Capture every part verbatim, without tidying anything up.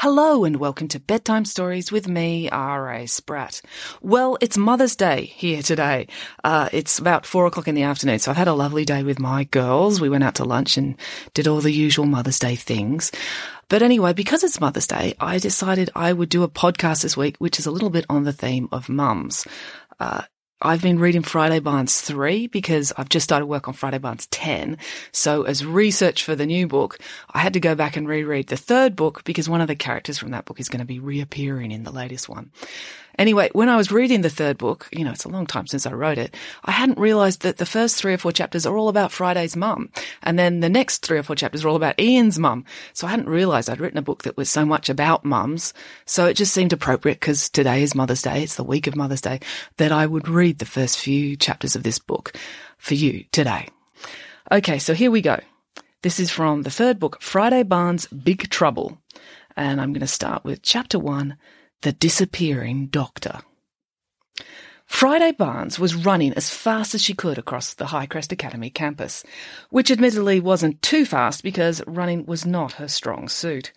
Hello and welcome to Bedtime Stories with me, R A. Spratt. Well, it's Mother's Day here today. Uh, it's about four o'clock in the afternoon, so I've had a lovely day with my girls. We went out to lunch and did all the usual Mother's Day things. But anyway, because it's Mother's Day, I decided I would do a podcast this week, which is a little bit on the theme of mums. Uh, I've been reading Friday Barnes three because I've just started work on Friday Barnes ten. So as research for the new book, I had to go back and reread the third book because one of the characters from that book is going to be reappearing in the latest one. Anyway, when I was reading the third book, you know, it's a long time since I wrote it, I hadn't realised that the first three or four chapters are all about Friday's mum. And then the next three or four chapters are all about Ian's mum. So I hadn't realised I'd written a book that was so much about mums. So it just seemed appropriate because today is Mother's Day, it's the week of Mother's Day, that I would read the first few chapters of this book for you today. Okay, so here we go. This is from the third book, Friday Barnes' Big Trouble. And I'm going to start with chapter one, The Disappearing Doctor. Friday Barnes was running as fast as she could across the Highcrest Academy campus, which admittedly wasn't too fast because running was not her strong suit.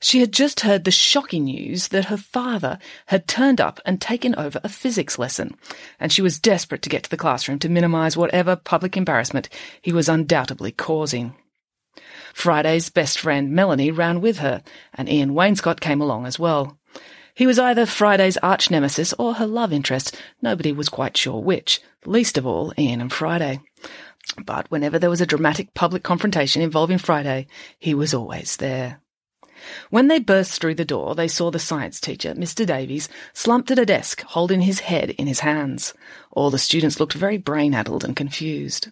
She had just heard the shocking news that her father had turned up and taken over a physics lesson, and she was desperate to get to the classroom to minimise whatever public embarrassment he was undoubtedly causing. Friday's best friend Melanie ran with her, and Ian Wainscott came along as well. He was either Friday's arch-nemesis or her love interest. Nobody was quite sure which, least of all Ian and Friday. But whenever there was a dramatic public confrontation involving Friday, he was always there. When they burst through the door, they saw the science teacher, Mister Davies, slumped at a desk, holding his head in his hands. All the students looked very brain-addled and confused.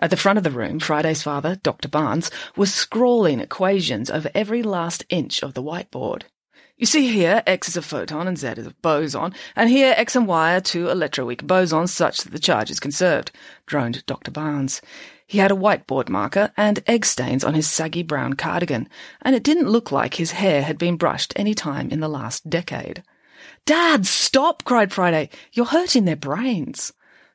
At the front of the room, Friday's father, Doctor Barnes, was scrawling equations over every last inch of the whiteboard. You see here, X is a photon and Z is a boson, and here X and Y are two electroweak bosons such that the charge is conserved, droned Doctor Barnes. He had a whiteboard marker and egg stains on his saggy brown cardigan, and it didn't look like his hair had been brushed any time in the last decade. "Dad, stop!" cried Friday. "You're hurting their brains."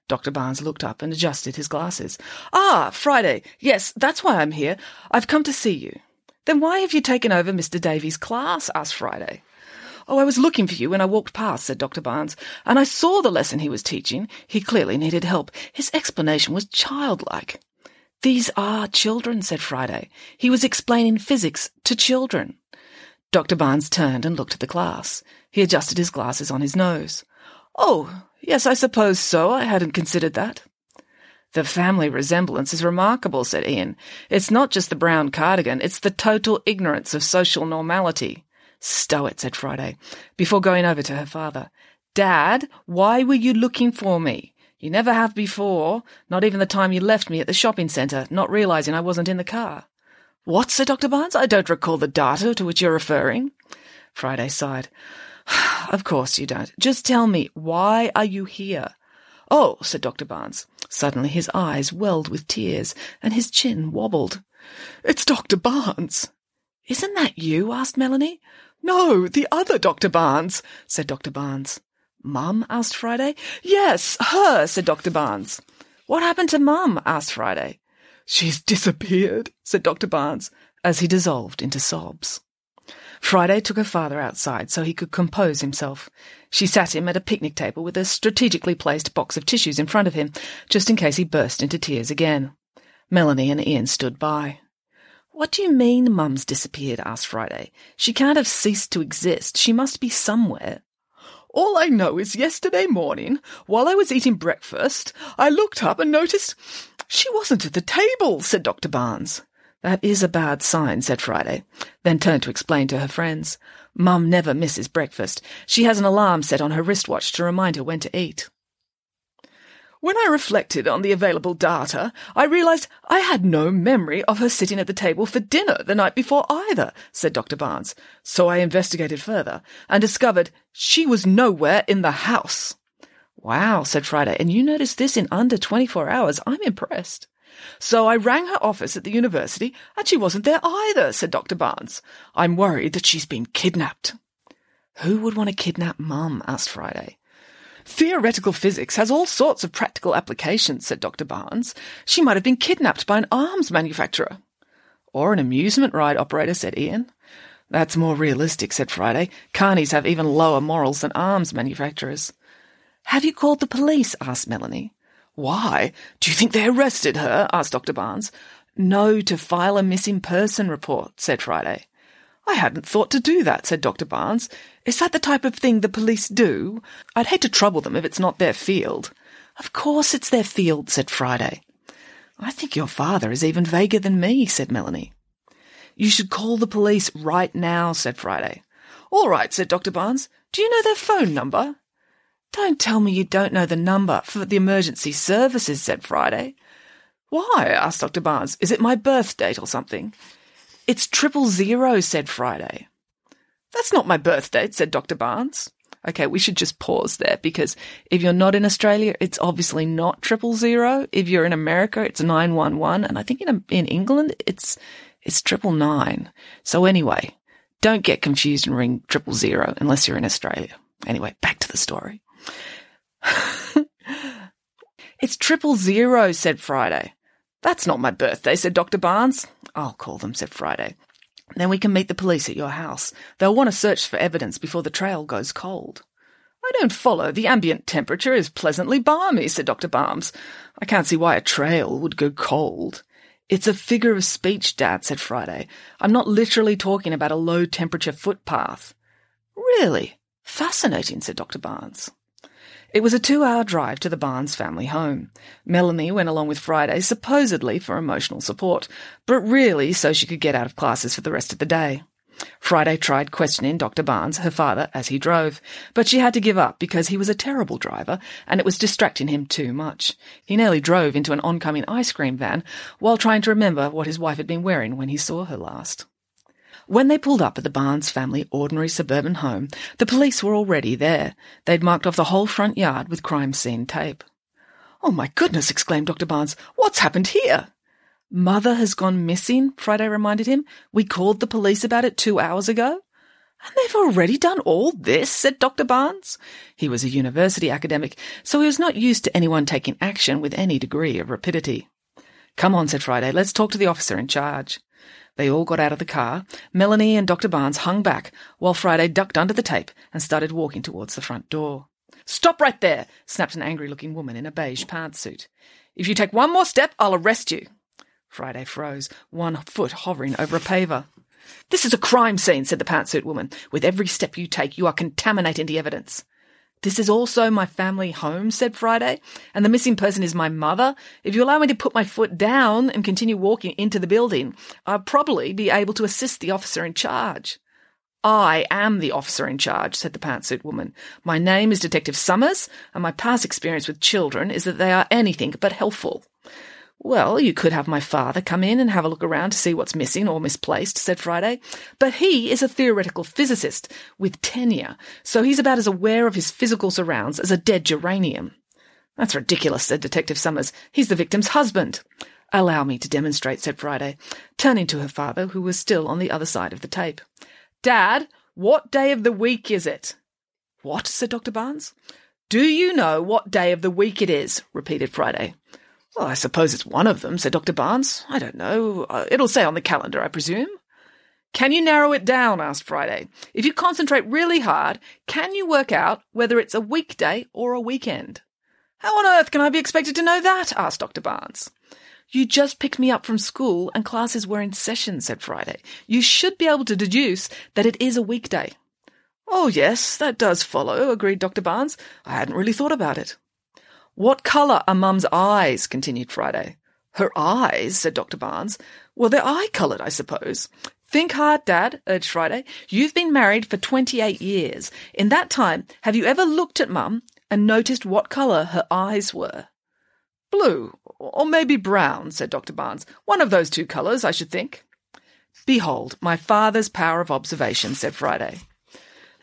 Doctor Barnes looked up and adjusted his glasses. "Ah, Friday, yes, that's why I'm here. I've come to see you." "Then why have you taken over Mister Davies' class?" asked Friday. "Oh, I was looking for you when I walked past," said Doctor Barnes, "and I saw the lesson he was teaching. He clearly needed help. His explanation was childlike." "These are children," said Friday. "He was explaining physics to children." Doctor Barnes turned and looked at the class. He adjusted his glasses on his nose. "Oh, yes, I suppose so. I hadn't considered that." "The family resemblance is remarkable," said Ian. "It's not just the brown cardigan, it's the total ignorance of social normality." "Stow it," said Friday, before going over to her father. "Dad, why were you looking for me? You never have before, not even the time you left me at the shopping centre, not realising I wasn't in the car." "What?" said Doctor Barnes. "I don't recall the data to which you're referring." Friday sighed. "Of course you don't. Just tell me, why are you here?" "Oh," said Doctor Barnes. Suddenly his eyes welled with tears and his chin wobbled. "It's Doctor Barnes." "Isn't that you?" asked Melanie. "No, the other Doctor Barnes," said Doctor Barnes. "Mum?" asked Friday. "Yes, her," said Doctor Barnes. "What happened to Mum?" asked Friday. "She's disappeared," said Doctor Barnes, as he dissolved into sobs. Friday took her father outside so he could compose himself. She sat him at a picnic table with a strategically placed box of tissues in front of him, just in case he burst into tears again. Melanie and Ian stood by. "What do you mean Mum's disappeared?" asked Friday. "She can't have ceased to exist. She must be somewhere." "All I know is yesterday morning, while I was eating breakfast, I looked up and noticed she wasn't at the table," said Doctor Barnes. "That is a bad sign," said Friday, then turned to explain to her friends. Mum never misses breakfast. She has an alarm set on her wristwatch to remind her when to eat. When I reflected on the available data, I realised I had no memory of her sitting at the table for dinner the night before either, said Doctor Barnes. So I investigated further and discovered she was nowhere in the house. Wow, said Friday, and you noticed this in under twenty-four hours. I'm impressed. So I rang her office at the university and she wasn't there either, said Doctor Barnes. I'm worried that she's been kidnapped. Who would want to kidnap Mum? Asked Friday. Theoretical physics has all sorts of practical applications, said Doctor Barnes. She might have been kidnapped by an arms manufacturer. Or an amusement ride operator, said Ian. That's more realistic, said Friday. Carnies have even lower morals than arms manufacturers. Have you called the police? Asked Melanie. Why? Do you think they arrested her? Asked Doctor Barnes. No, to file a missing person report, said Friday. I hadn't thought to do that, said Doctor Barnes. Is that the type of thing the police do? I'd hate to trouble them if it's not their field. Of course it's their field, said Friday. I think your father is even vaguer than me, said Melanie. You should call the police right now, said Friday. All right, said Doctor Barnes. Do you know their phone number? Don't tell me you don't know the number for the emergency services, said Friday. Why? Asked Doctor Barnes. Is it my birth date or something? It's triple zero, said Friday. That's not my birth date, said Doctor Barnes. Okay, we should just pause there, because if you're not in Australia, it's obviously not triple zero. If you're in America, it's nine one one, and I think in in England, it's it's triple nine. So anyway, don't get confused and ring triple zero unless you're in Australia. Anyway, back to the story. It's triple zero, said Friday. That's not my birthday, said Doctor Barnes. I'll call them, said Friday. Then we can meet the police at your house. They'll want to search for evidence before the trail goes cold. I don't follow. The ambient temperature is pleasantly balmy, said Doctor Barnes. I can't see why a trail would go cold. It's a figure of speech, Dad, said Friday. I'm not literally talking about a low-temperature footpath. Really? Fascinating, said Doctor Barnes. It was a two-hour drive to the Barnes family home. Melanie went along with Friday, supposedly for emotional support, but really so she could get out of classes for the rest of the day. Friday tried questioning Doctor Barnes, her father, as he drove, but she had to give up because he was a terrible driver and it was distracting him too much. He nearly drove into an oncoming ice cream van while trying to remember what his wife had been wearing when he saw her last. When they pulled up at the Barnes family ordinary suburban home, the police were already there. They'd marked off the whole front yard with crime scene tape. Oh, my goodness, exclaimed Doctor Barnes. What's happened here? Mother has gone missing, Friday reminded him. We called the police about it two hours ago. And they've already done all this, said Doctor Barnes. He was a university academic, so he was not used to anyone taking action with any degree of rapidity. Come on, said Friday, let's talk to the officer in charge. They all got out of the car. Melanie and Doctor Barnes hung back while Friday ducked under the tape and started walking towards the front door. Stop right there, snapped an angry-looking woman in a beige pantsuit. If you take one more step, I'll arrest you. Friday froze, one foot hovering over a paver. This is a crime scene, said the pantsuit woman. With every step you take, you are contaminating the evidence. This is also my family home, said Friday, and the missing person is my mother. If you allow me to put my foot down and continue walking into the building, I'll probably be able to assist the officer in charge. I am the officer in charge, said the pantsuit woman. My name is Detective Summers, and my past experience with children is that they are anything but helpful. Well, you could have my father come in and have a look around to see what's missing or misplaced, said Friday. But he is a theoretical physicist with tenure, so he's about as aware of his physical surrounds as a dead geranium. That's ridiculous, said Detective Summers. He's the victim's husband. Allow me to demonstrate, said Friday, turning to her father, who was still on the other side of the tape. Dad, what day of the week is it? What? Said Doctor Barnes. Do you know what day of the week it is? Repeated Friday. Well, I suppose it's one of them, said Doctor Barnes. I don't know. Uh, it'll say on the calendar, I presume. Can you narrow it down? Asked Friday. If you concentrate really hard, can you work out whether it's a weekday or a weekend? How on earth can I be expected to know that? Asked Doctor Barnes. You just picked me up from school and classes were in session, said Friday. You should be able to deduce that it is a weekday. Oh, yes, that does follow, agreed Doctor Barnes. I hadn't really thought about it. What colour are Mum's eyes? Continued Friday. Her eyes, said Doctor Barnes. Well, they're eye-coloured, I suppose. Think hard, Dad, urged Friday. You've been married for twenty-eight years. In that time, have you ever looked at Mum and noticed what colour her eyes were? Blue, or maybe brown, said Doctor Barnes. One of those two colours, I should think. Behold, my father's power of observation, said Friday.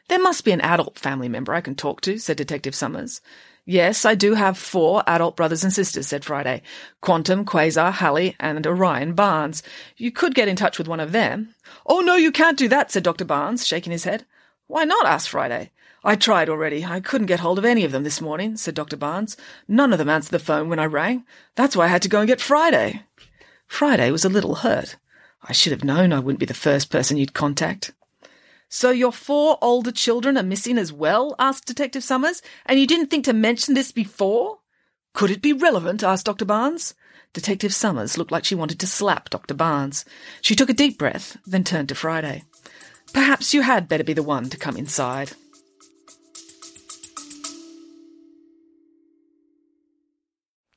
There must be an adult family member I can talk to, said Detective Summers. Yes, I do have four adult brothers and sisters, said Friday. Quantum, Quasar, Halley and Orion Barnes. You could get in touch with one of them. Oh, no, you can't do that, said Doctor Barnes, shaking his head. Why not? Asked Friday. I tried already. I couldn't get hold of any of them this morning, said Doctor Barnes. None of them answered the phone when I rang. That's why I had to go and get Friday. Friday was a little hurt. I should have known I wouldn't be the first person you'd contact. So your four older children are missing as well? Asked Detective Summers. And you didn't think to mention this before? Could it be relevant? Asked Doctor Barnes. Detective Summers looked like she wanted to slap Doctor Barnes. She took a deep breath, then turned to Friday. Perhaps you had better be the one to come inside.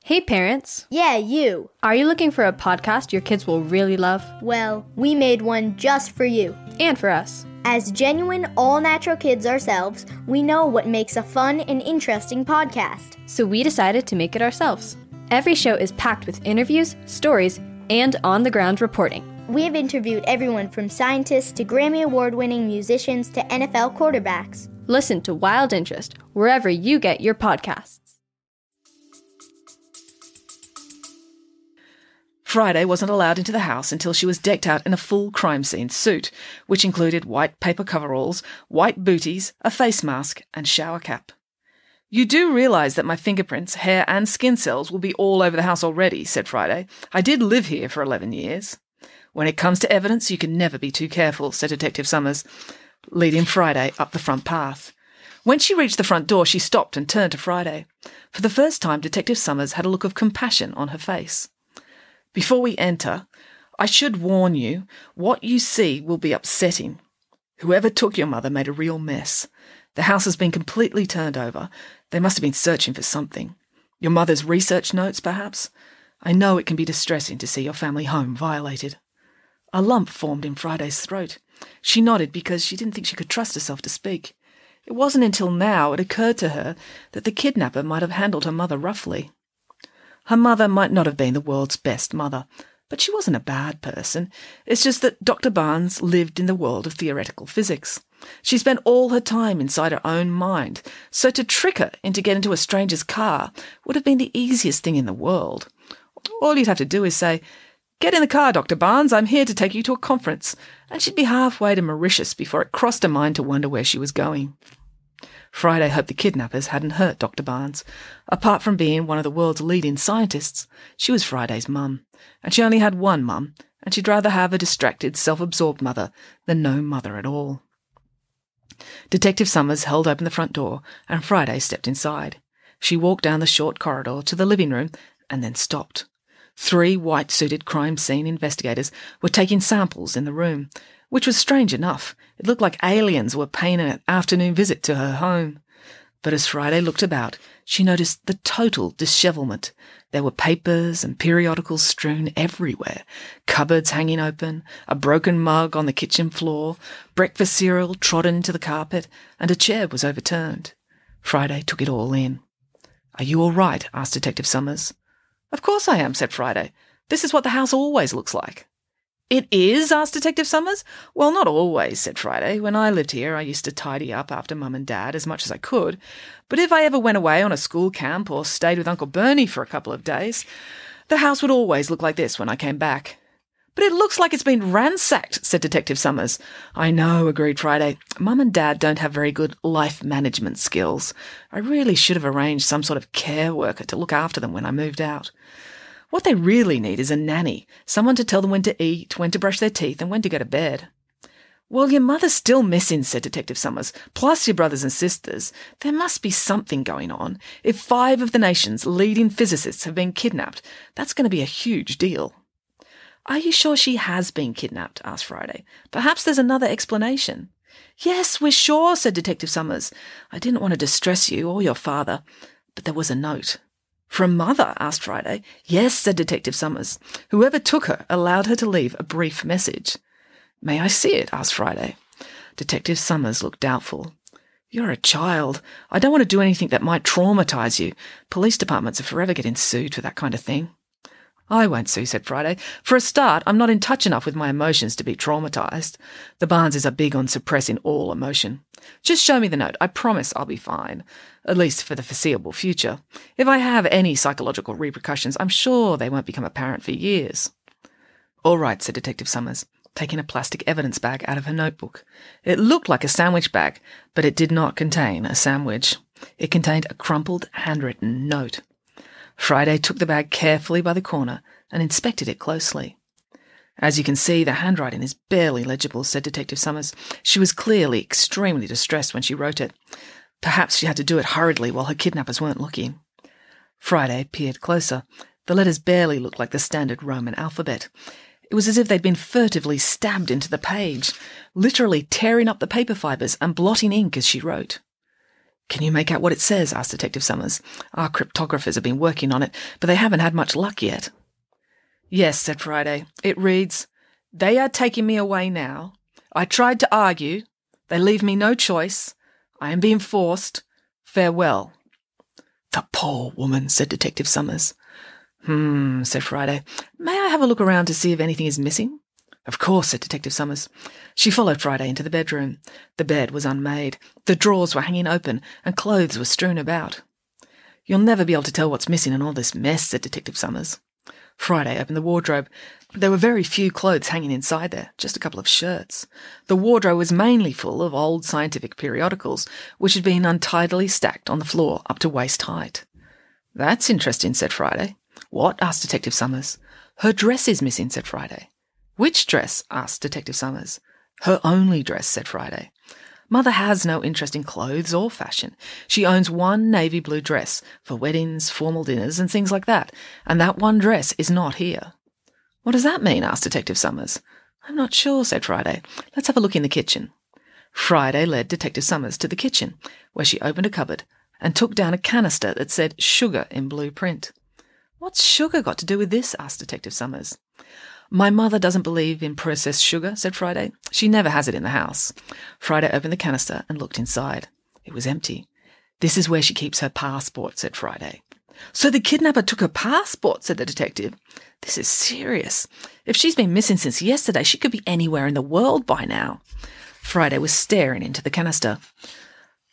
Hey, parents. Yeah, you. Are you looking for a podcast your kids will really love? Well, we made one just for you. And for us. As genuine, all-natural kids ourselves, we know what makes a fun and interesting podcast. So we decided to make it ourselves. Every show is packed with interviews, stories, and on-the-ground reporting. We have interviewed everyone from scientists to Grammy Award-winning musicians to N F L quarterbacks. Listen to Wild Interest wherever you get your podcasts. Friday wasn't allowed into the house until she was decked out in a full crime scene suit, which included white paper coveralls, white booties, a face mask, and shower cap. You do realise that my fingerprints, hair and skin cells will be all over the house already, said Friday. I did live here for eleven years. When it comes to evidence, you can never be too careful, said Detective Summers, leading Friday up the front path. When she reached the front door, she stopped and turned to Friday. For the first time, Detective Summers had a look of compassion on her face. Before we enter, I should warn you, what you see will be upsetting. Whoever took your mother made a real mess. The house has been completely turned over. They must have been searching for something. Your mother's research notes, perhaps? I know it can be distressing to see your family home violated. A lump formed in Friday's throat. She nodded because she didn't think she could trust herself to speak. It wasn't until now it occurred to her that the kidnapper might have handled her mother roughly. Her mother might not have been the world's best mother, but she wasn't a bad person. It's just that Doctor Barnes lived in the world of theoretical physics. She spent all her time inside her own mind, so to trick her into getting into a stranger's car would have been the easiest thing in the world. All you'd have to do is say, "Get in the car, Doctor Barnes, I'm here to take you to a conference," and she'd be halfway to Mauritius before it crossed her mind to wonder where she was going. Friday hoped the kidnappers hadn't hurt Doctor Barnes. Apart from being one of the world's leading scientists, she was Friday's mum, and she only had one mum, and she'd rather have a distracted, self-absorbed mother than no mother at all. Detective Summers held open the front door, and Friday stepped inside. She walked down the short corridor to the living room and then stopped. Three white-suited crime scene investigators were taking samples in the room, which was strange enough. It looked like aliens were paying an afternoon visit to her home. But as Friday looked about, she noticed the total dishevelment. There were papers and periodicals strewn everywhere, cupboards hanging open, a broken mug on the kitchen floor, breakfast cereal trodden into the carpet, and a chair was overturned. Friday took it all in. "Are you all right?" asked Detective Summers. "Of course I am," said Friday. "This is what the house always looks like." "It is?" asked Detective Summers. "Well, not always," said Friday. "When I lived here, I used to tidy up after Mum and Dad as much as I could. But if I ever went away on a school camp or stayed with Uncle Bernie for a couple of days, the house would always look like this when I came back." "But it looks like it's been ransacked," said Detective Summers. "I know," agreed Friday. "Mum and Dad don't have very good life management skills. I really should have arranged some sort of care worker to look after them when I moved out. What they really need is a nanny, someone to tell them when to eat, when to brush their teeth, and when to go to bed." "Well, your mother's still missing," said Detective Summers, "plus your brothers and sisters. There must be something going on. If five of the nation's leading physicists have been kidnapped, that's going to be a huge deal." "Are you sure she has been kidnapped?" asked Friday. "Perhaps there's another explanation." "Yes, we're sure," said Detective Summers. "I didn't want to distress you or your father, but there was a note." "From Mother?" asked Friday. "Yes," said Detective Summers. "Whoever took her allowed her to leave a brief message." "May I see it?" asked Friday. Detective Summers looked doubtful. "You're a child. I don't want to do anything that might traumatize you. Police departments are forever getting sued for that kind of thing." "I won't sue," said Friday. "For a start, I'm not in touch enough with my emotions to be traumatized. The Barneses are big on suppressing all emotion. Just show me the note. I promise I'll be fine, at least for the foreseeable future. If I have any psychological repercussions, I'm sure they won't become apparent for years." "All right," said Detective Summers, taking a plastic evidence bag out of her notebook. It looked like a sandwich bag, but it did not contain a sandwich. It contained a crumpled, handwritten note. Friday took the bag carefully by the corner and inspected it closely. "As you can see, the handwriting is barely legible," said Detective Summers. "She was clearly extremely distressed when she wrote it. Perhaps she had to do it hurriedly while her kidnappers weren't looking." Friday peered closer. The letters barely looked like the standard Roman alphabet. It was as if they'd been furtively stabbed into the page, literally tearing up the paper fibres and blotting ink as she wrote. "Can you make out what it says?" asked Detective Summers. "Our cryptographers have been working on it, but they haven't had much luck yet." "Yes," said Friday. "It reads, 'They are taking me away now. I tried to argue. They leave me no choice. I am being forced. Farewell.'" "The poor woman," said Detective Summers. "Hmm," said Friday. "May I have a look around to see if anything is missing?" "Of course," said Detective Summers. She followed Friday into the bedroom. The bed was unmade. The drawers were hanging open, and clothes were strewn about. "You'll never be able to tell what's missing in all this mess," said Detective Summers. Friday opened the wardrobe. There were very few clothes hanging inside there, just a couple of shirts. The wardrobe was mainly full of old scientific periodicals, which had been untidily stacked on the floor up to waist height. "That's interesting," said Friday. "What?" asked Detective Summers. "Her dress is missing," said Friday. "Which dress?" asked Detective Summers. "Her only dress," said Friday. "Mother has no interest in clothes or fashion. She owns one navy blue dress for weddings, formal dinners, and things like that, and that one dress is not here." "What does that mean?" asked Detective Summers. "I'm not sure," said Friday. "Let's have a look in the kitchen." Friday led Detective Summers to the kitchen, where she opened a cupboard and took down a canister that said sugar in blue print. "What's sugar got to do with this?" asked Detective Summers. "My mother doesn't believe in processed sugar," said Friday. "She never has it in the house." Friday opened the canister and looked inside. It was empty. "This is where she keeps her passport," said Friday. "So the kidnapper took her passport," said the detective. "This is serious. If she's been missing since yesterday, she could be anywhere in the world by now." Friday was staring into the canister.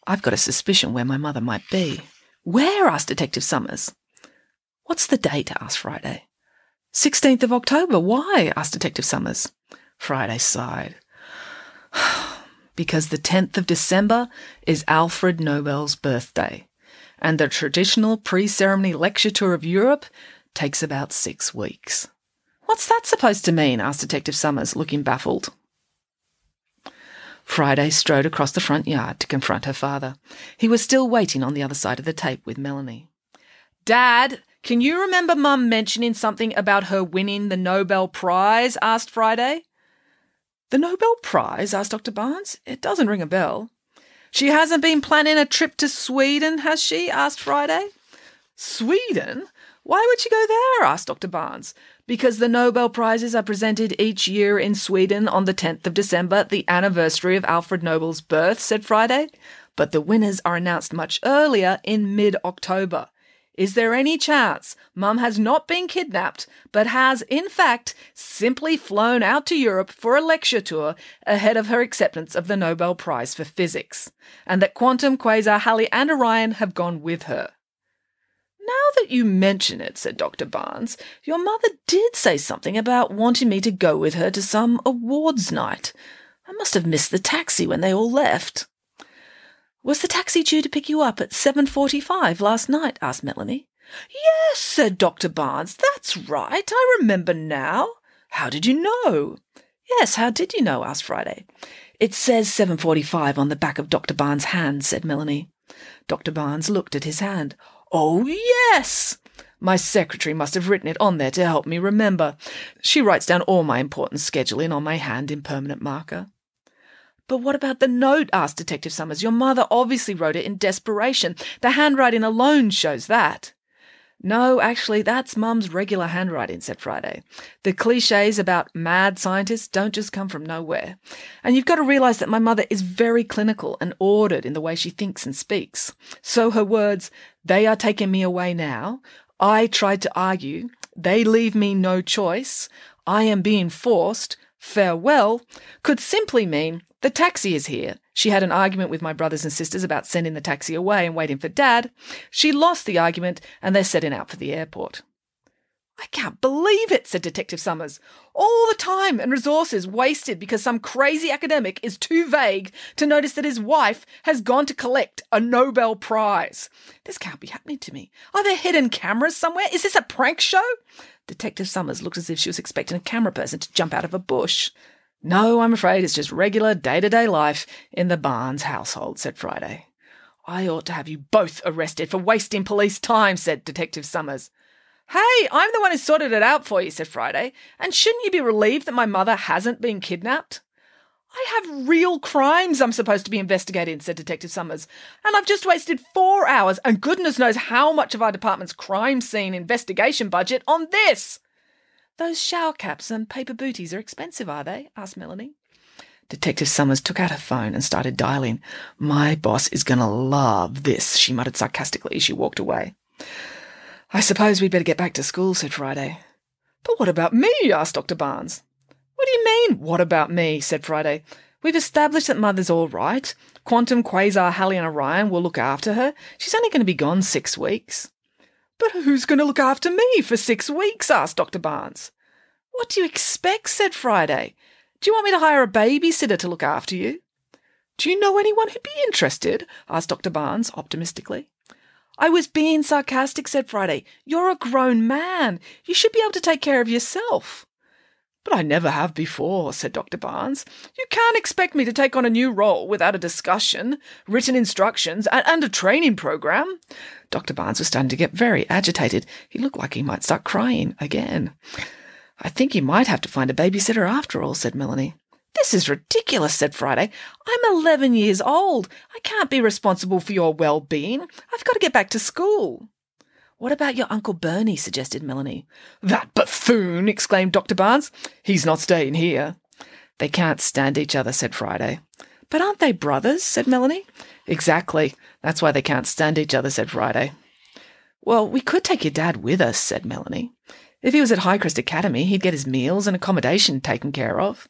"I've got a suspicion where my mother might be." "Where?" asked Detective Summers. "What's the date?" asked Friday. "Sixteenth of October. Why?" asked Detective Summers. Friday sighed. "Because the tenth of December is Alfred Nobel's birthday, and the traditional pre-ceremony lecture tour of Europe takes about six weeks." "What's that supposed to mean?" asked Detective Summers, looking baffled. Friday strode across the front yard to confront her father. He was still waiting on the other side of the tape with Melanie. "Dad, can you remember Mum mentioning something about her winning the Nobel Prize?" asked Friday. "The Nobel Prize?" asked Doctor Barnes. "It doesn't ring a bell." "She hasn't been planning a trip to Sweden, has she?" asked Friday. "Sweden? Why would she go there?" asked Doctor Barnes. "Because the Nobel Prizes are presented each year in Sweden on the tenth of December, the anniversary of Alfred Nobel's birth," said Friday. "But the winners are announced much earlier, in mid-October. Is there any chance Mum has not been kidnapped, but has, in fact, simply flown out to Europe for a lecture tour ahead of her acceptance of the Nobel Prize for Physics, and that Quantum, Quasar, Halley and Orion have gone with her?" "Now that you mention it," said Doctor Barnes, "your mother did say something about wanting me to go with her to some awards night. I must have missed the taxi when they all left." "Was the taxi due to pick you up at seven forty-five last night?" asked Melanie. "Yes," said Doctor Barnes. "That's right. I remember now." "How did you know?" "Yes, how did you know?" asked Friday. "It says seven forty-five on the back of Doctor Barnes' hand," said Melanie. Doctor Barnes looked at his hand. "Oh, yes! My secretary must have written it on there to help me remember. She writes down all my important scheduling on my hand in permanent marker." "But what about the note?" asked Detective Summers. "Your mother obviously wrote it in desperation. The handwriting alone shows that." No, actually, that's Mum's regular handwriting, said Friday. The cliches about mad scientists don't just come from nowhere. And you've got to realise that my mother is very clinical and ordered in the way she thinks and speaks. So her words, they are taking me away now, I tried to argue, they leave me no choice, I am being forced, farewell, could simply mean the taxi is here. She had an argument with my brothers and sisters about sending the taxi away and waiting for Dad. She lost the argument and they're setting out for the airport. I can't believe it, said Detective Summers. All the time and resources wasted because some crazy academic is too vague to notice that his wife has gone to collect a Nobel Prize. This can't be happening to me. Are there hidden cameras somewhere? Is this a prank show? Detective Summers looked as if she was expecting a camera person to jump out of a bush. No, I'm afraid it's just regular day-to-day life in the Barnes household, said Friday. I ought to have you both arrested for wasting police time, said Detective Summers. Hey, I'm the one who sorted it out for you, said Friday. And shouldn't you be relieved that my mother hasn't been kidnapped? I have real crimes I'm supposed to be investigating, said Detective Summers. And I've just wasted four hours and goodness knows how much of our department's crime scene investigation budget on this. Those shower caps and paper booties are expensive, are they? Asked Melanie. Detective Summers took out her phone and started dialing. My boss is going to love this, she muttered sarcastically as she walked away. I suppose we'd better get back to school, said Friday. But what about me? Asked Doctor Barnes. What do you mean, what about me? Said Friday. We've established that Mother's all right. Quantum, Quasar, Halley and Orion will look after her. She's only going to be gone six weeks. But who's going to look after me for six weeks? Asked Doctor Barnes. What do you expect? Said Friday. Do you want me to hire a babysitter to look after you? Do you know anyone who'd be interested? Asked Doctor Barnes optimistically. I was being sarcastic, said Friday. You're a grown man. You should be able to take care of yourself. But I never have before, said Doctor Barnes. You can't expect me to take on a new role without a discussion, written instructions, and a training program. Doctor Barnes was starting to get very agitated. He looked like he might start crying again. I think you might have to find a babysitter after all, said Melanie. This is ridiculous, said Friday. I'm eleven years old. I can't be responsible for your well-being. I've got to get back to school. What about your Uncle Bernie, suggested Melanie. That buffoon, exclaimed Doctor Barnes. He's not staying here. They can't stand each other, said Friday. But aren't they brothers, said Melanie. Exactly. That's why they can't stand each other, said Friday. Well, we could take your dad with us, said Melanie. If he was at Highcrest Academy, he'd get his meals and accommodation taken care of.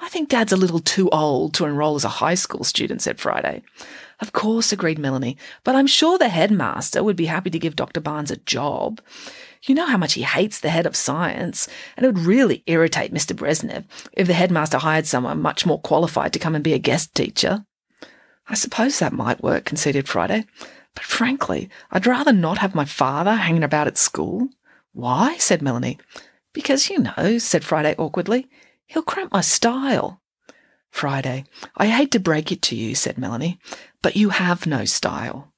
I think Dad's a little too old to enroll as a high school student, said Friday. Of course, agreed Melanie, but I'm sure the headmaster would be happy to give Doctor Barnes a job. You know how much he hates the head of science, and it would really irritate Mister Bresnev if the headmaster hired someone much more qualified to come and be a guest teacher. I suppose that might work, conceded Friday, but frankly, I'd rather not have my father hanging about at school. Why? Said Melanie. Because, you know, said Friday awkwardly, he'll cramp my style. Friday, I hate to break it to you, said Melanie, but you have no style.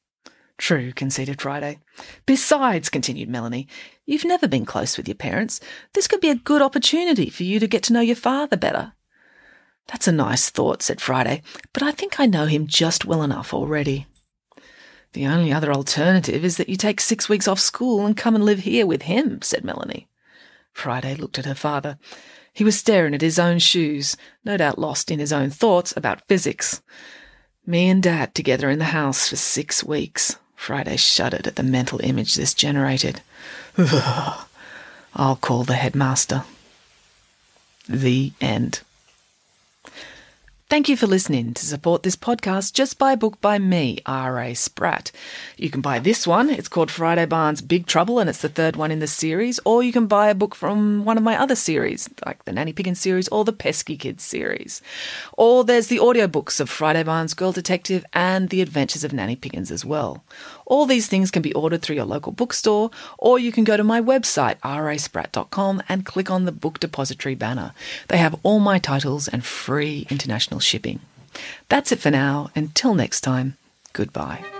True, conceded Friday. Besides, continued Melanie, you've never been close with your parents. This could be a good opportunity for you to get to know your father better. That's a nice thought, said Friday, but I think I know him just well enough already. The only other alternative is that you take six weeks off school and come and live here with him, said Melanie. Friday looked at her father. He was staring at his own shoes, no doubt lost in his own thoughts about physics. Me and Dad together in the house for six weeks. Friday shuddered at the mental image this generated. Ugh. I'll call the headmaster. The end. Thank you for listening. To support this podcast, just buy a book by me, R A Spratt. You can buy this one. It's called Friday Barnes' Big Trouble, and it's the third one in the series. Or you can buy a book from one of my other series, like the Nanny Piggins series or the Pesky Kids series. Or there's the audiobooks of Friday Barnes' Girl Detective and The Adventures of Nanny Piggins as well. All these things can be ordered through your local bookstore, or you can go to my website, r a spratt dot com, and click on the Book Depository banner. They have all my titles and free international shipping. That's it for now. Until next time, goodbye.